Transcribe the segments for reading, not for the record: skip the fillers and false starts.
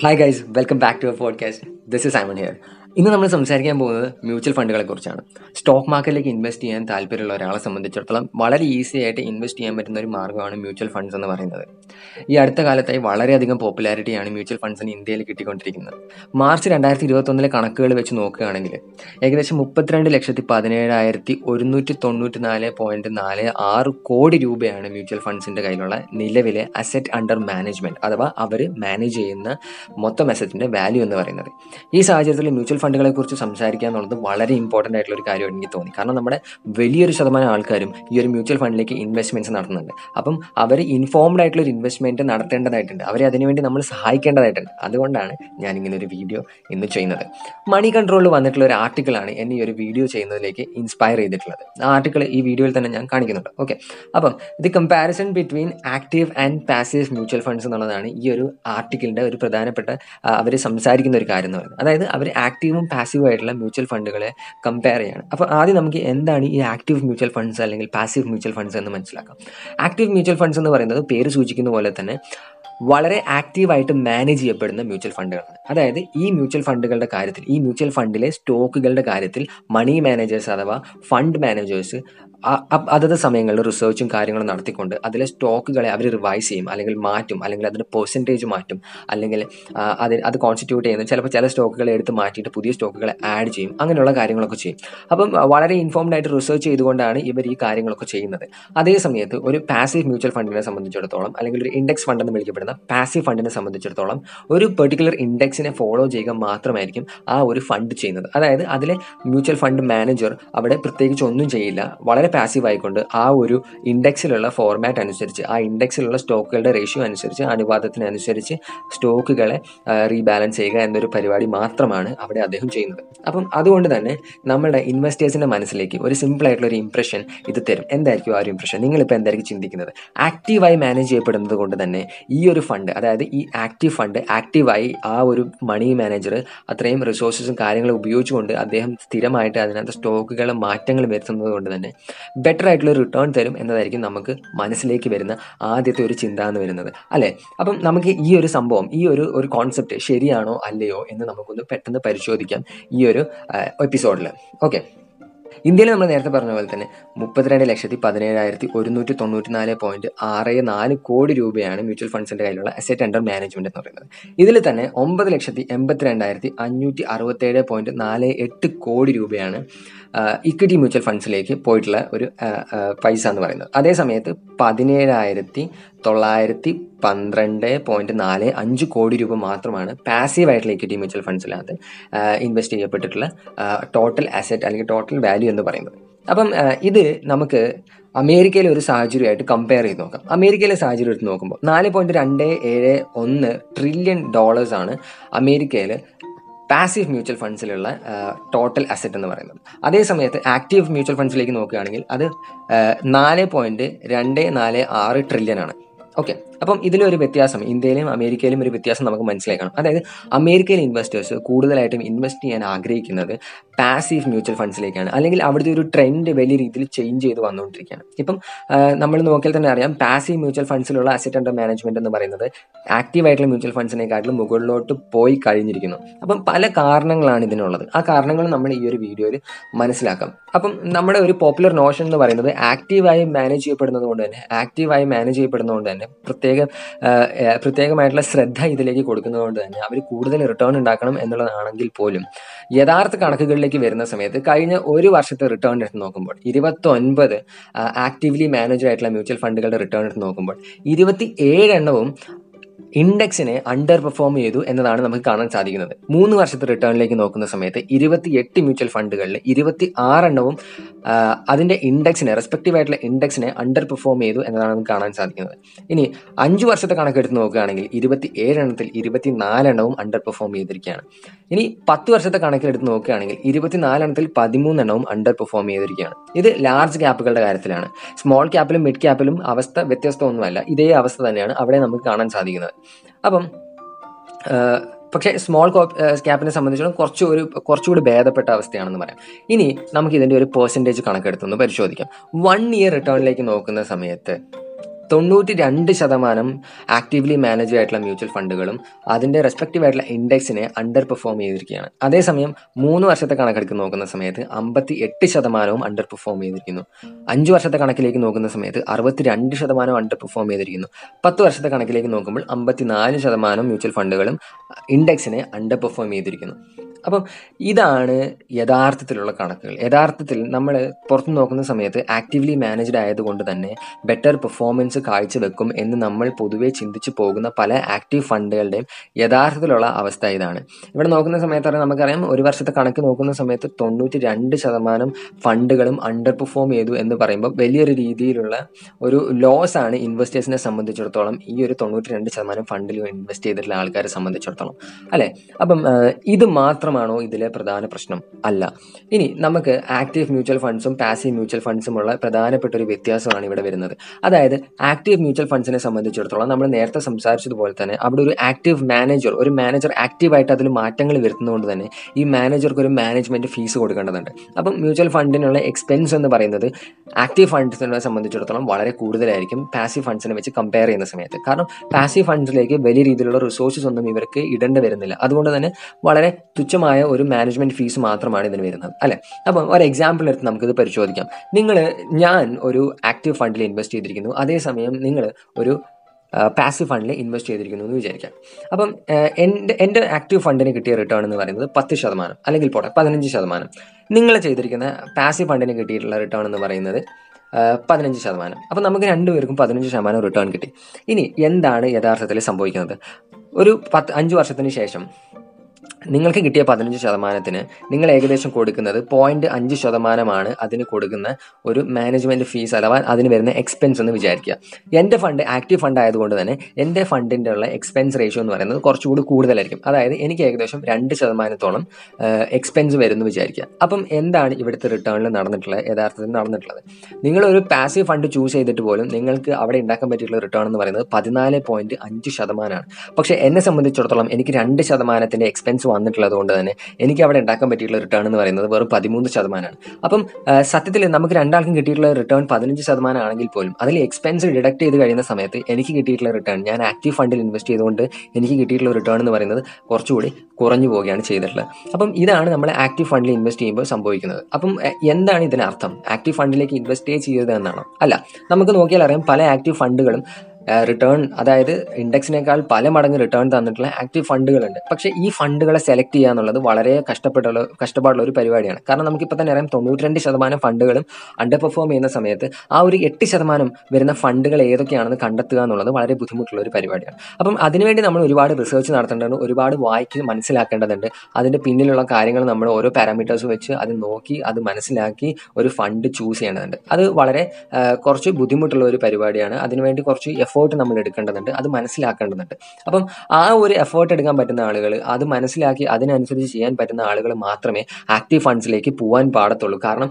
Hi guys, welcome back to our podcast. This is Simon here. ഇന്ന് നമ്മൾ സംസാരിക്കാൻ പോകുന്നത് മ്യൂച്വൽ ഫണ്ടുകളെ കുറിച്ചാണ്. സ്റ്റോക്ക് മാർക്കറ്റിലേക്ക് ഇൻവെസ്റ്റ് ചെയ്യാൻ താല്പര്യമുള്ള ഒരാളെ സംബന്ധിച്ചിടത്തോളം വളരെ ഈസി ആയിട്ട് ഇൻവെസ്റ്റ് ചെയ്യാൻ പറ്റുന്ന ഒരു മാർഗ്ഗമാണ് മ്യൂച്വൽ ഫണ്ട്സ് എന്ന് പറയുന്നത്. ഈ അടുത്ത കാലത്തായി വളരെയധികം പോപ്പുലാരിറ്റിയാണ് മ്യൂച്വൽ ഫണ്ട്സിന് ഇന്ത്യയിൽ കിട്ടിക്കൊണ്ടിരിക്കുന്നത്. മാർച്ച് 2021 കണക്കുകൾ വെച്ച് നോക്കുകയാണെങ്കിൽ ഏകദേശം 32,17,194.46 കോടി രൂപയാണ് മ്യൂച്വൽ ഫണ്ട്സിൻ്റെ കയ്യിലുള്ള നിലവിലെ അസറ്റ് അണ്ടർ മാനേജ്മെൻറ്റ്, അഥവാ അവർ മാനേജ് ചെയ്യുന്ന മൊത്തം അസറ്റിൻ്റെ വാല്യൂ എന്ന് പറയുന്നത്. ഈ സാഹചര്യത്തിൽ മ്യൂച്വൽ ഫണ്ടുകളെ കുറിച്ച് സംസാരിക്കുക എന്നുള്ളത് വളരെ ഇമ്പോർട്ടൻ്റ് ആയിട്ടുള്ള ഒരു കാര്യമായിട്ട് എനിക്ക് തോന്നി. കാരണം നമ്മുടെ വലിയൊരു ശതമാനം ആൾക്കാരും ഈ ഒരു മ്യൂച്വൽ ഫണ്ടിലേക്ക് ഇൻവെസ്റ്റ്മെൻറ്റ്സ് നടത്തുന്നുണ്ട്. അപ്പം അവർ ഇൻഫോംഡ് ആയിട്ടുള്ള ഒരു ഇൻവെസ്റ്റ്മെൻറ്റ് നടത്തേണ്ടതായിട്ടുണ്ട്, അവരെ അതിനുവേണ്ടി നമ്മൾ സഹായിക്കേണ്ടതായിട്ടുണ്ട്. അതുകൊണ്ടാണ് ഞാൻ ഇങ്ങനൊരു വീഡിയോ ഇന്ന് ചെയ്യുന്നത്. മണി കൺട്രോളിൽ വന്നിട്ടുള്ള ഒരു ആർട്ടിക്കിളാണ് എന്നെ ഈ ഒരു വീഡിയോ ചെയ്യുന്നതിലേക്ക് ഇൻസ്പയർ ചെയ്തിട്ടുള്ളത്. ആ ആർട്ടിക്കിൾ ഈ വീഡിയോയിൽ തന്നെ ഞാൻ കാണിക്കുന്നുണ്ട്. ഓക്കെ, അപ്പം the comparison between active and passive mutual funds എന്നുള്ളതാണ് ഈ ഒരു ആർട്ടിക്കിളിൻ്റെ ഒരു പ്രധാനപ്പെട്ട അവർ സംസാരിക്കുന്ന ഒരു കാര്യം എന്ന് പറയുന്നത്. അതായത് അവർ ആക്റ്റീവും പാസീവ് ആയിട്ടുള്ള മ്യൂച്വൽ ഫണ്ടുകളെ കമ്പയർ ചെയ്യണം. അപ്പോൾ ആദ്യം നമുക്ക് എന്താണ് ഈ ആക്റ്റീവ് മ്യൂച്വൽ ഫണ്ട്സ് അല്ലെങ്കിൽ പാസീവ് മ്യൂച്വൽ ഫണ്ട്സ് എന്ന് മനസ്സിലാക്കാം. ആക്റ്റീവ് മ്യൂച്വൽ ഫണ്ട്സ് എന്ന് പറയുന്നത് പേര് സൂചിക്കുന്ന പോലെ തന്നെ വളരെ ആക്റ്റീവായിട്ട് മാനേജ് ചെയ്യപ്പെടുന്ന മ്യൂച്വൽ ഫണ്ടുകളാണ്. അതായത് ഈ മ്യൂച്വൽ ഫണ്ടുകളുടെ കാര്യത്തിൽ, ഈ മ്യൂച്വൽ ഫണ്ടിലെ സ്റ്റോക്കുകളുടെ കാര്യത്തിൽ മണി മാനേജേഴ്സ് അഥവാ ഫണ്ട് മാനേജേഴ്സ് അതത് സമയങ്ങളിൽ റിസർച്ചും കാര്യങ്ങളും നടത്തിക്കൊണ്ട് അതിലെ സ്റ്റോക്കുകളെ അവർ റിവൈസ് ചെയ്യും, അല്ലെങ്കിൽ മാറ്റും, അല്ലെങ്കിൽ അതിൻ്റെ പെർസെൻറ്റേജ് മാറ്റും, അല്ലെങ്കിൽ അത് കോൺസ്റ്റിറ്റ്യൂട്ട് ചെയ്യുന്ന ചിലപ്പോൾ ചില സ്റ്റോക്കുകളെ എടുത്ത് മാറ്റിയിട്ട് പുതിയ സ്റ്റോക്കുകളെ ആഡ് ചെയ്യും, അങ്ങനെയുള്ള കാര്യങ്ങളൊക്കെ ചെയ്യും. അപ്പം വളരെ ഇൻഫോംഡ് ആയിട്ട് റിസർച്ച് ചെയ്തുകൊണ്ടാണ് ഇവർ ഈ കാര്യങ്ങളൊക്കെ ചെയ്യുന്നത്. അതേ സമയത്ത് ഒരു പാസീവ് മ്യൂച്വൽ ഫണ്ടിനെ സംബന്ധിച്ചിടത്തോളം, അല്ലെങ്കിൽ ഒരു ഇൻഡെക്സ് ഫണ്ട് എന്ന് വിളിക്കപ്പെടുന്ന പാസീവ് ഫണ്ടിനെ സംബന്ധിച്ചിടത്തോളം, ഒരു പെർട്ടിക്കുലർ ഇൻഡെക്സിനെ ഫോളോ ചെയ്യുക മാത്രമായിരിക്കും ആ ഒരു ഫണ്ട് ചെയ്യുന്നത്. അതായത് അതിലെ മ്യൂച്വൽ ഫണ്ട് മാനേജർ അവിടെ പ്രത്യേകിച്ച് ഒന്നും ചെയ്യില്ല. വളരെ പാസീവ് ആയിക്കൊണ്ട് ആ ഒരു ഇൻഡെക്സിലുള്ള ഫോർമാറ്റ് അനുസരിച്ച്, ആ ഇൻഡെക്സിലുള്ള സ്റ്റോക്കുകളുടെ റേഷ്യോ അനുസരിച്ച്, അനുപാതത്തിനനുസരിച്ച് സ്റ്റോക്കുകളെ റീബാലൻസ് ചെയ്യുക എന്നൊരു പരിപാടി മാത്രമാണ് അവിടെ അദ്ദേഹം ചെയ്യുന്നത്. അപ്പം അതുകൊണ്ട് തന്നെ നമ്മുടെ ഇൻവെസ്റ്റേഴ്സിൻ്റെ മനസ്സിലേക്ക് ഒരു സിമ്പിളായിട്ടുള്ളൊരു ഇംപ്രഷൻ ഇത് തരും. എന്തായിരിക്കും ആ ഒരു ഇംപ്രഷൻ? നിങ്ങളിപ്പോൾ എന്തായിരിക്കും ചിന്തിക്കുന്നത്? ആക്റ്റീവായി മാനേജ് ചെയ്യപ്പെടുന്നത് കൊണ്ട് തന്നെ ഈ ഒരു ഫണ്ട്, അതായത് ഈ ആക്റ്റീവ് ഫണ്ട് ആക്റ്റീവായി ആ ഒരു മണി മാനേജർ അത്രയും റിസോഴ്സസും കാര്യങ്ങളും ഉപയോഗിച്ചുകൊണ്ട് അദ്ദേഹം സ്ഥിരമായിട്ട് അതിനകത്ത് സ്റ്റോക്കുകളെ മാറ്റങ്ങൾ വരുത്തുന്നത് കൊണ്ട് തന്നെ ബെറ്റർ ആയിട്ടുള്ള റിട്ടേൺ തരും എന്നതായിരിക്കും നമുക്ക് മനസ്സിലേക്ക് വരുന്ന ആദ്യത്തെ ഒരു ചിന്ത എന്ന് വരുന്നത്, അല്ലേ? അപ്പം നമുക്ക് ഈ ഒരു സംഭവം, ഈ ഒരു കോൺസെപ്റ്റ് ശരിയാണോ അല്ലയോ എന്ന് നമുക്കൊന്ന് പെട്ടെന്ന് പരിശോധിക്കാം ഈ ഒരു എപ്പിസോഡിൽ. ഓക്കെ, ഇന്ത്യയിൽ നമ്മൾ നേരത്തെ പറഞ്ഞ പോലെ തന്നെ 32,17,194.64 കോടി രൂപയാണ് മ്യൂച്വൽ ഫണ്ട്സിൻ്റെ കയ്യിലുള്ള അസറ്റ് അണ്ടർ മാനേജ്മെൻറ്റ് എന്ന് പറയുന്നത്. ഇതിൽ തന്നെ 9,82,567.48 കോടി രൂപയാണ് ഇക്വിറ്റി മ്യൂച്വൽ ഫണ്ട്സിലേക്ക് പോയിട്ടുള്ള ഒരു പൈസ എന്ന് പറയുന്നത്. അതേസമയത്ത് 17,912.45 കോടി രൂപ മാത്രമാണ് പാസീവായിട്ടുള്ള ഇക്വിറ്റി മ്യൂച്വൽ ഫണ്ട്സിനകത്ത് ഇൻവെസ്റ്റ് ചെയ്യപ്പെട്ടിട്ടുള്ള ടോട്ടൽ അസറ്റ് അല്ലെങ്കിൽ ടോട്ടൽ വാല്യൂ എന്ന് പറയുന്നത്. അപ്പം ഇത് നമുക്ക് അമേരിക്കയിലെ ഒരു സാഹചര്യമായിട്ട് കമ്പയർ ചെയ്ത് നോക്കാം. അമേരിക്കയിലെ സാഹചര്യം എടുത്ത് നോക്കുമ്പോൾ $4.271 ട്രില്യൺ ആണ് അമേരിക്കയിൽ പാസീവ് മ്യൂച്വൽ ഫണ്ട്സിലുള്ള ടോട്ടൽ അസറ്റ് എന്ന് പറയുന്നത്. അതേസമയത്ത് ആക്റ്റീവ് മ്യൂച്വൽ ഫണ്ട്സിലേക്ക് നോക്കുകയാണെങ്കിൽ അത് 4.246 ട്രില്യനാണ്. ഓക്കെ, അപ്പം ഇതിലൊരു വ്യത്യാസം, ഇന്ത്യയിലും അമേരിക്കയിലും ഒരു വ്യത്യാസം നമുക്ക് മനസ്സിലാക്കണം. അതായത് അമേരിക്കയിൽ ഇൻവെസ്റ്റേഴ്സ് കൂടുതലായിട്ടും ഇൻവെസ്റ്റ് ചെയ്യാൻ ആഗ്രഹിക്കുന്നത് പാസീവ് മ്യൂച്വൽ ഫണ്ട്സിലേക്കാണ്, അല്ലെങ്കിൽ അവിടുത്തെ ഒരു ട്രെൻഡ് വലിയ രീതിയിൽ ചേഞ്ച് ചെയ്ത് വന്നുകൊണ്ടിരിക്കുകയാണ്. ഇപ്പം നമ്മൾ നോക്കിയാൽ തന്നെ അറിയാം, പാസീവ് മ്യൂച്വൽ ഫണ്ട്സിലുള്ള അസറ്റ് അണ്ടർ മാനേജ്മെൻറ്റ് എന്ന് പറയുന്നത് ആക്റ്റീവായിട്ടുള്ള മ്യൂച്വൽ ഫണ്ട്സിനെക്കാട്ടിലും മുകളിലോട്ട് പോയി കഴിഞ്ഞിരിക്കുന്നു. അപ്പം പല കാരണങ്ങളാണ് ഇതിനുള്ളത്. ആ കാരണങ്ങൾ നമ്മൾ ഈ ഒരു വീഡിയോയിൽ മനസ്സിലാക്കാം. അപ്പം നമ്മുടെ ഒരു പോപ്പുലർ നോഷൻ എന്ന് പറയുന്നത് ആക്റ്റീവായി മാനേജ് ചെയ്യപ്പെടുന്നത് കൊണ്ട് തന്നെ, പ്രത്യേകമായിട്ടുള്ള ശ്രദ്ധ ഇതിലേക്ക് കൊടുക്കുന്നതുകൊണ്ട് തന്നെ അവർ കൂടുതൽ റിട്ടേൺ ഉണ്ടാക്കണം എന്നുള്ളതാണെങ്കിൽ പോലും യഥാർത്ഥ കണക്കുകളിലേക്ക് വരുന്ന സമയത്ത് കഴിഞ്ഞ ഒരു വർഷത്തെ റിട്ടേൺ എടുത്ത് നോക്കുമ്പോൾ 29 ആക്റ്റീവ്ലി മാനേജ് ആയിട്ടുള്ള മ്യൂച്വൽ ഫണ്ടുകളുടെ റിട്ടേൺ എടുത്ത് നോക്കുമ്പോൾ 27 എണ്ണവും ഇൻഡെക്സിനെ അണ്ടർ പെർഫോം ചെയ്തു എന്നതാണ് നമുക്ക് കാണാൻ സാധിക്കുന്നത്. 3 വർഷത്തെ റിട്ടേണിലേക്ക് നോക്കുന്ന സമയത്ത് 28 മ്യൂച്വൽ ഫണ്ടുകളിൽ 26 എണ്ണവും അതിൻ്റെ ഇൻഡെക്സിനെ, റെസ്പെക്റ്റീവായിട്ടുള്ള ഇൻഡെക്സിനെ അണ്ടർ പെർഫോം ചെയ്തു എന്നതാണ് നമുക്ക് കാണാൻ സാധിക്കുന്നത്. ഇനി 5 വർഷത്തെ കണക്കെടുത്ത് നോക്കുകയാണെങ്കിൽ 27 എണ്ണത്തിൽ 24 എണ്ണവും അണ്ടർ പെർഫോം ചെയ്തിരിക്കുകയാണ്. ഇനി 10 വർഷത്തെ കണക്കിലെടുത്ത് നോക്കുകയാണെങ്കിൽ 24 എണ്ണത്തിൽ 13 എണ്ണവും അണ്ടർ പെർഫോം ചെയ്തിരിക്കുകയാണ്. ഇത് ലാർജ് ക്യാപ്പുകളുടെ കാര്യത്തിലാണ്. സ്മോൾ ക്യാപ്പിലും മിഡ് ക്യാപ്പിലും അവസ്ഥ വ്യത്യസ്തമൊന്നുമല്ല, ഇതേ അവസ്ഥ തന്നെയാണ് അവിടെ നമുക്ക് കാണാൻ സാധിക്കുന്നത്. അപ്പം പക്ഷേ സ്മോൾ ക്യാപ്പിനെ സംബന്ധിച്ചിടത്തോളം കുറച്ചുകൂടി ഭേദപ്പെട്ട അവസ്ഥയാണെന്ന് പറയാം. ഇനി നമുക്ക് ഇതിൻ്റെ ഒരു പെർസെൻറ്റേജ് കണക്കെടുത്തൊന്ന് പരിശോധിക്കാം. 1 ഇയർ റിട്ടേണിലേക്ക് നോക്കുന്ന സമയത്ത് 92% ആക്റ്റീവ്ലി മാനേജ് ആയിട്ടുള്ള മ്യൂച്വൽ ഫണ്ടുകളും അതിൻ്റെ റെസ്പെക്റ്റീവ് ആയിട്ടുള്ള ഇൻഡെക്സിനെ അണ്ടർ പെർഫോം ചെയ്തിരിക്കുകയാണ്. അതേസമയം 3 വർഷത്തെ കണക്കെടുക്ക് നോക്കുന്ന സമയത്ത് 58% അണ്ടർ പെർഫോം ചെയ്തിരിക്കുന്നു. 5 വർഷത്തെ കണക്കിലേക്ക് നോക്കുന്ന സമയത്ത് 62% അണ്ടർ പെർഫോം ചെയ്തിരിക്കുന്നു. 10 വർഷത്തെ കണക്കിലേക്ക് നോക്കുമ്പോൾ 54% മ്യൂച്വൽ ഫണ്ടുകളും ഇൻഡെക്സിനെ അണ്ടർ പെർഫോം ചെയ്തിരിക്കുന്നു. അപ്പം ഇതാണ് യഥാർത്ഥത്തിലുള്ള കണക്കുകൾ. യഥാർത്ഥത്തിൽ നമ്മൾ പുറത്ത് നോക്കുന്ന സമയത്ത് ആക്റ്റീവ്ലി മാനേജ്ഡ് ആയതുകൊണ്ട് തന്നെ ബെറ്റർ പെർഫോമൻസ് കാഴ്ചവെക്കും എന്ന് നമ്മൾ പൊതുവേ ചിന്തിച്ചു പോകുന്ന പല ആക്റ്റീവ് ഫണ്ടുകളുടെയും യഥാർത്ഥത്തിലുള്ള അവസ്ഥ ഇതാണ്. ഇവിടെ നോക്കുന്ന സമയത്ത് നമുക്കറിയാം 1 വർഷത്തെ കണക്ക് നോക്കുന്ന സമയത്ത് 92% ഫണ്ടുകളും അണ്ടർ പെർഫോം ചെയ്തു എന്ന് പറയുമ്പോൾ വലിയൊരു രീതിയിലുള്ള ഒരു ലോസ് ആണ് ഇൻവെസ്റ്റേഴ്സിനെ സംബന്ധിച്ചിടത്തോളം, ഈ ഒരു 92% ഫണ്ടിൽ ഇൻവെസ്റ്റ് ചെയ്തിട്ടുള്ള ആൾക്കാരെ സംബന്ധിച്ചിടത്തോളം, അല്ലേ? അപ്പം ഇത് മാത്രം ണോ ഇതിലെ പ്രധാന പ്രശ്നം? അല്ല. ഇനി നമുക്ക് ആക്റ്റീവ് മ്യൂച്വൽ ഫണ്ട്സും പാസീവ് മ്യൂച്വൽ ഫണ്ട്സും ഉള്ള പ്രധാനപ്പെട്ട ഒരു വ്യത്യാസമാണ് ഇവിടെ വരുന്നത്. അതായത് ആക്റ്റീവ് മ്യൂച്വൽ ഫണ്ട്സിനെ സംബന്ധിച്ചിടത്തോളം നമ്മൾ നേരത്തെ സംസാരിച്ചതുപോലെ തന്നെ അവിടെ ഒരു ആക്റ്റീവ് മാനേജർ, ഒരു മാനേജർ ആക്റ്റീവായിട്ട് അതിൽ മാറ്റങ്ങൾ വരുത്തുന്നതുകൊണ്ട് തന്നെ ഈ മാനേജർക്ക് ഒരു മാനേജ്മെൻറ്റ് ഫീസ് കൊടുക്കേണ്ടതുണ്ട്. അപ്പം മ്യൂച്വൽ ഫണ്ടിനുള്ള എക്സ്പെൻസ് എന്ന് പറയുന്നത് ആക്റ്റീവ് ഫണ്ട്സിനെ സംബന്ധിച്ചിടത്തോളം വളരെ കൂടുതലായിരിക്കും പാസീവ് ഫണ്ട്സിനെ വെച്ച് കമ്പയർ ചെയ്യുന്ന സമയത്ത്. കാരണം പാസീവ് ഫണ്ട്സിലേക്ക് വലിയ രീതിയിലുള്ള റിസോഴ്സസ് ഒന്നും ഇവർക്ക് ഇടേണ്ടി വരുന്നില്ല. അതുകൊണ്ട് തന്നെ വളരെ തുച്ഛം ഒരു മാനേജ്മെന്റ് ഫീസ് മാത്രമാണ് ഇതിന് വരുന്നത്, അല്ലെ? അപ്പം ഒരു എക്സാമ്പിൾ എടുത്ത് നമുക്കിത് പരിശോധിക്കാം. ഞാൻ ഒരു ആക്റ്റീവ് ഫണ്ടിൽ ഇൻവെസ്റ്റ് ചെയ്തിരിക്കുന്നു, അതേസമയം നിങ്ങൾ ഒരു പാസീവ് ഫണ്ടിൽ ഇൻവെസ്റ്റ് ചെയ്തിരിക്കുന്നു എന്ന് വിചാരിക്കാം. അപ്പം എൻ്റെ ആക്റ്റീവ് ഫണ്ടിന് കിട്ടിയ റിട്ടേൺ എന്ന് പറയുന്നത് 10% അല്ലെങ്കിൽ 15%. നിങ്ങൾ ചെയ്തിരിക്കുന്ന പാസീവ് ഫണ്ടിന് കിട്ടിയിട്ടുള്ള റിട്ടേൺ എന്ന് പറയുന്നത് 15%. അപ്പം നമുക്ക് രണ്ടുപേർക്കും 15% റിട്ടേൺ കിട്ടി. ഇനി എന്താണ് യഥാർത്ഥത്തിൽ സംഭവിക്കുന്നത്? ഒരു 5 വർഷത്തിന് ശേഷം നിങ്ങൾക്ക് കിട്ടിയ 15% നിങ്ങൾ ഏകദേശം കൊടുക്കുന്നത് 0.5% അതിന് കൊടുക്കുന്ന ഒരു മാനേജ്മെൻറ്റ് ഫീസ് അഥവാ അതിന് വരുന്ന എക്സ്പെൻസ് എന്ന് വിചാരിക്കുക. എൻ്റെ ഫണ്ട് ആക്റ്റീവ് ഫണ്ട് ആയതുകൊണ്ട് തന്നെ എൻ്റെ ഫണ്ടിൻ്റെ ഉള്ള എക്സ്പെൻസ് റേഷ്യോ എന്ന് പറയുന്നത് കുറച്ചുകൂടി കൂടുതലായിരിക്കും. അതായത് എനിക്ക് ഏകദേശം 2% എക്സ്പെൻസ് വരുമെന്ന് വിചാരിക്കുക. അപ്പം എന്താണ് ഇവിടുത്തെ റിട്ടേണിൽ നടന്നിട്ടുള്ളത്, യഥാർത്ഥത്തിൽ നടന്നിട്ടുള്ളത്? നിങ്ങളൊരു പാസീവ് ഫണ്ട് ചൂസ് ചെയ്തിട്ട് പോലും നിങ്ങൾക്ക് അവിടെ ഉണ്ടാക്കാൻ പറ്റിയിട്ടുള്ള റിട്ടേൺ എന്ന് പറയുന്നത് 14.5%. പക്ഷേ എന്നെ സംബന്ധിച്ചിടത്തോളം എനിക്ക് 2% എക്സ്പെൻസ് വന്നിട്ടുള്ളത് കൊണ്ട് തന്നെ എനിക്ക് അവിടെ ഉണ്ടാക്കാൻ പറ്റിയിട്ടുള്ള റിട്ടേൺ എന്ന് പറയുന്നത് വെറും 13%. അപ്പം സത്യത്തിൽ നമുക്ക് രണ്ടാൾക്കും കിട്ടിയിട്ടുള്ള റിട്ടേൺ 15% ആണെങ്കിൽ പോലും അതിൽ എക്സ്പെൻസ് ഡിഡക്ട് ചെയ്ത് കഴിയുന്ന സമയത്ത് എനിക്ക് കിട്ടിയിട്ടുള്ള റിട്ടേൺ, ഞാൻ ആക്റ്റീവ് ഫണ്ടിൽ ഇൻവെസ്റ്റ് ചെയ്തുകൊണ്ട് എനിക്ക് കിട്ടിയിട്ടുള്ള റിട്ടേൺ എന്ന് പറയുന്നത് കുറച്ചുകൂടി കുറഞ്ഞു പോവുകയാണ് ചെയ്തിട്ടുള്ളത്. അപ്പം ഇതാണ് നമ്മൾ ആക്റ്റീവ് ഫണ്ടിൽ ഇൻവെസ്റ്റ് ചെയ്യുമ്പോൾ സംഭവിക്കുന്നത്. അപ്പം എന്താണ് ഇതിനർത്ഥം? ആക്റ്റീവ് ഫണ്ടിലേക്ക് ഇൻവെസ്റ്റ് ചെയ്യരുത് എന്നാണോ? അല്ല. നമുക്ക് നോക്കിയാൽ അറിയാം പല ആക്റ്റീവ് ഫണ്ടുകളും റിട്ടേൺ, അതായത് ഇൻഡെക്സിനേക്കാൾ പല മടങ്ങ് റിട്ടേൺ തന്നിട്ടുള്ള ആക്റ്റീവ് ഫണ്ടുകളുണ്ട്. പക്ഷേ ഈ ഫണ്ടുകളെ സെലക്ട് ചെയ്യുക എന്നുള്ളത് വളരെ കഷ്ടപ്പാടുള്ള ഒരു പരിപാടിയാണ്. കാരണം നമുക്കിപ്പോൾ തന്നെ അറിയാം 92% ഫണ്ടുകളും അണ്ടർ പെർഫോം ചെയ്യുന്ന സമയത്ത് ആ ഒരു 8% വരുന്ന ഫണ്ടുകൾ ഏതൊക്കെയാണെന്ന് കണ്ടെത്തുക എന്നുള്ളത് വളരെ ബുദ്ധിമുട്ടുള്ള ഒരു പരിപാടിയാണ്. അപ്പം അതിനുവേണ്ടി നമ്മൾ ഒരുപാട് റിസർച്ച് നടത്തേണ്ടതുണ്ട്, ഒരുപാട് വായിച്ച് മനസ്സിലാക്കേണ്ടതുണ്ട്. അതിൻ്റെ പിന്നിലുള്ള കാര്യങ്ങൾ നമ്മൾ ഓരോ പാരാമീറ്റേഴ്സ് വെച്ച് അത് നോക്കി അത് മനസ്സിലാക്കി ഒരു ഫണ്ട് ചൂസ് ചെയ്യേണ്ടതുണ്ട്. അത് വളരെ കുറച്ച് ബുദ്ധിമുട്ടുള്ള ഒരു പരിപാടിയാണ്. അതിനുവേണ്ടി കുറച്ച് എഫേർട്ട് നമ്മൾ എടുക്കേണ്ടതുണ്ട്, അത് മനസ്സിലാക്കേണ്ടതുണ്ട്. അപ്പം ആ ഒരു എഫേർട്ട് എടുക്കാൻ പറ്റുന്ന ആളുകൾ, അത് മനസ്സിലാക്കി അതിനനുസരിച്ച് ചെയ്യാൻ പറ്റുന്ന ആളുകൾ മാത്രമേ ആക്റ്റീവ് ഫണ്ട്സിലേക്ക് പോകാൻ പാടത്തുള്ളൂ. കാരണം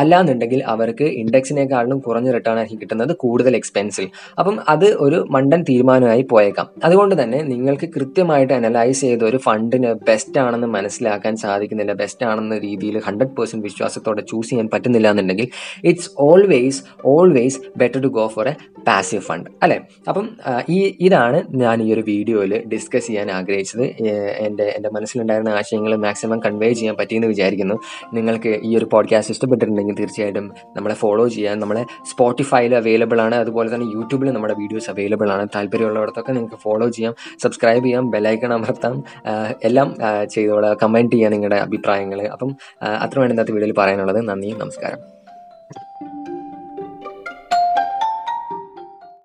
അല്ലാന്നുണ്ടെങ്കിൽ അവർക്ക് ഇൻഡെക്സിനേക്കാളും കുറഞ്ഞ റിട്ടേൺ ആയിരിക്കും കിട്ടുന്നത്, കൂടുതൽ എക്സ്പെൻസിൽ. അപ്പം അത് ഒരു മണ്ടൻ തീരുമാനമായി പോയേക്കാം. അതുകൊണ്ട് തന്നെ നിങ്ങൾക്ക് കൃത്യമായിട്ട് അനലൈസ് ചെയ്ത് ഒരു ഫണ്ടിന് ബെസ്റ്റ് ആണെന്ന് മനസ്സിലാക്കാൻ സാധിക്കുന്നില്ല, ബെസ്റ്റ് ആണെന്ന രീതിയിൽ 100% വിശ്വാസത്തോടെ ചൂസ് ചെയ്യാൻ പറ്റുന്നില്ല എന്നുണ്ടെങ്കിൽ it's always better to go for a passive fund, അല്ലേ? അപ്പം ഇതാണ് ഞാൻ ഈ ഒരു വീഡിയോയിൽ ഡിസ്കസ് ചെയ്യാൻ ആഗ്രഹിച്ചത്. എൻ്റെ മനസ്സിലുണ്ടായിരുന്ന ആശയങ്ങൾ മാക്സിമം കൺവേ ചെയ്യാൻ പറ്റിയെന്ന് വിചാരിക്കുന്നു. നിങ്ങൾക്ക് ഈ ഒരു പോഡ്കാസ്റ്റ് ഇഷ്ടപ്പെട്ടിട്ടുണ്ടെങ്കിൽ തീർച്ചയായിട്ടും നമ്മളെ ഫോളോ ചെയ്യാൻ, നമ്മളെ സ്പോട്ടിഫൈയിൽ അവൈലബിൾ ആണ്, അതുപോലെ തന്നെ യൂട്യൂബിൽ നമ്മുടെ വീഡിയോസ് അവൈലബിൾ ആണ്. താല്പര്യമുള്ളവർക്കൊക്കെ നിങ്ങൾക്ക് ഫോളോ ചെയ്യാം, സബ്സ്ക്രൈബ് ചെയ്യാം, ബെലൈക്കൺ അമർത്താം, എല്ലാം ചെയ്തോളാം, കമൻറ്റ് ചെയ്യാം നിങ്ങളുടെ അഭിപ്രായങ്ങൾ. അപ്പം അത്രയാണ് ഇന്നത്തെ വീഡിയോയിൽ പറയാനുള്ളത്. നന്ദി, നമസ്കാരം.